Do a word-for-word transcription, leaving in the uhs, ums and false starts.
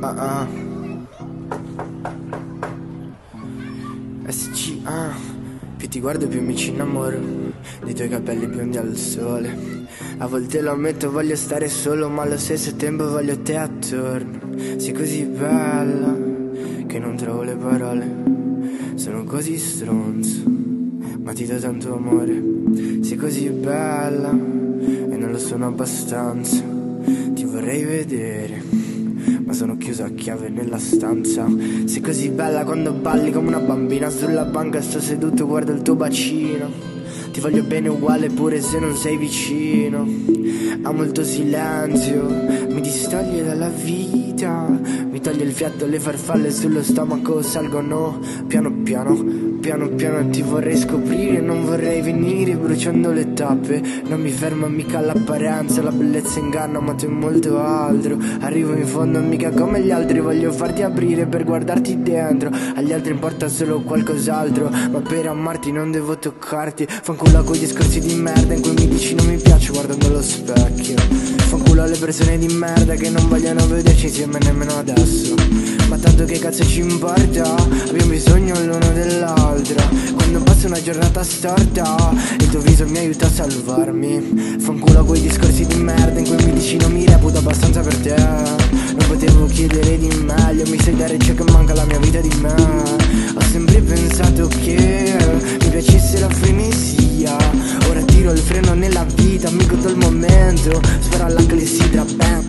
ah, ah. S C A Più ti guardo più mi ci innamoro dei tuoi capelli biondi al sole. A volte lo ammetto, voglio stare solo, ma allo stesso tempo voglio te attorno. Sei così bella che non trovo le parole, sono così stronzo ma ti do tanto amore. Sei così bella e non lo sono abbastanza, ti vorrei vedere ma sono chiuso a chiave nella stanza. Sei così bella quando balli come una bambina, sulla banca sto seduto, guardo il tuo bacino. Ti voglio bene uguale pure se non sei vicino. Amo il tuo silenzio, mi distoglie dalla vita, mi toglie il fiato, le farfalle sullo stomaco salgono piano piano, piano piano. Ti vorrei scoprire, non vorrei venire bruciando le tappe. Non mi fermo mica all'apparenza, la bellezza inganna ma tu è molto altro. Arrivo in fondo mica come gli altri, voglio farti aprire per guardarti dentro. Agli altri importa solo qualcos'altro, ma per amarti non devo toccarti. Fanculo a quei discorsi di merda in cui mi dici non mi piace guardando allo specchio. Fanculo alle persone di merda che non vogliono vederci insieme nemmeno adesso. Ma tanto che cazzo ci importa, abbiamo bisogno l'uno dell'altro. Quando passo una giornata storta, il tuo viso mi aiuta a salvarmi. Fanculo a quei discorsi di merda in cui mi dici non mi reputo abbastanza per te. Non potevo chiedere di meglio, mi sai dare ciò che manca alla mia vita di me. Ho sempre pensato che mi piacesse la frenesia, ora tiro il freno nella vita, mi godo il momento, sparo alla clessidra, bam.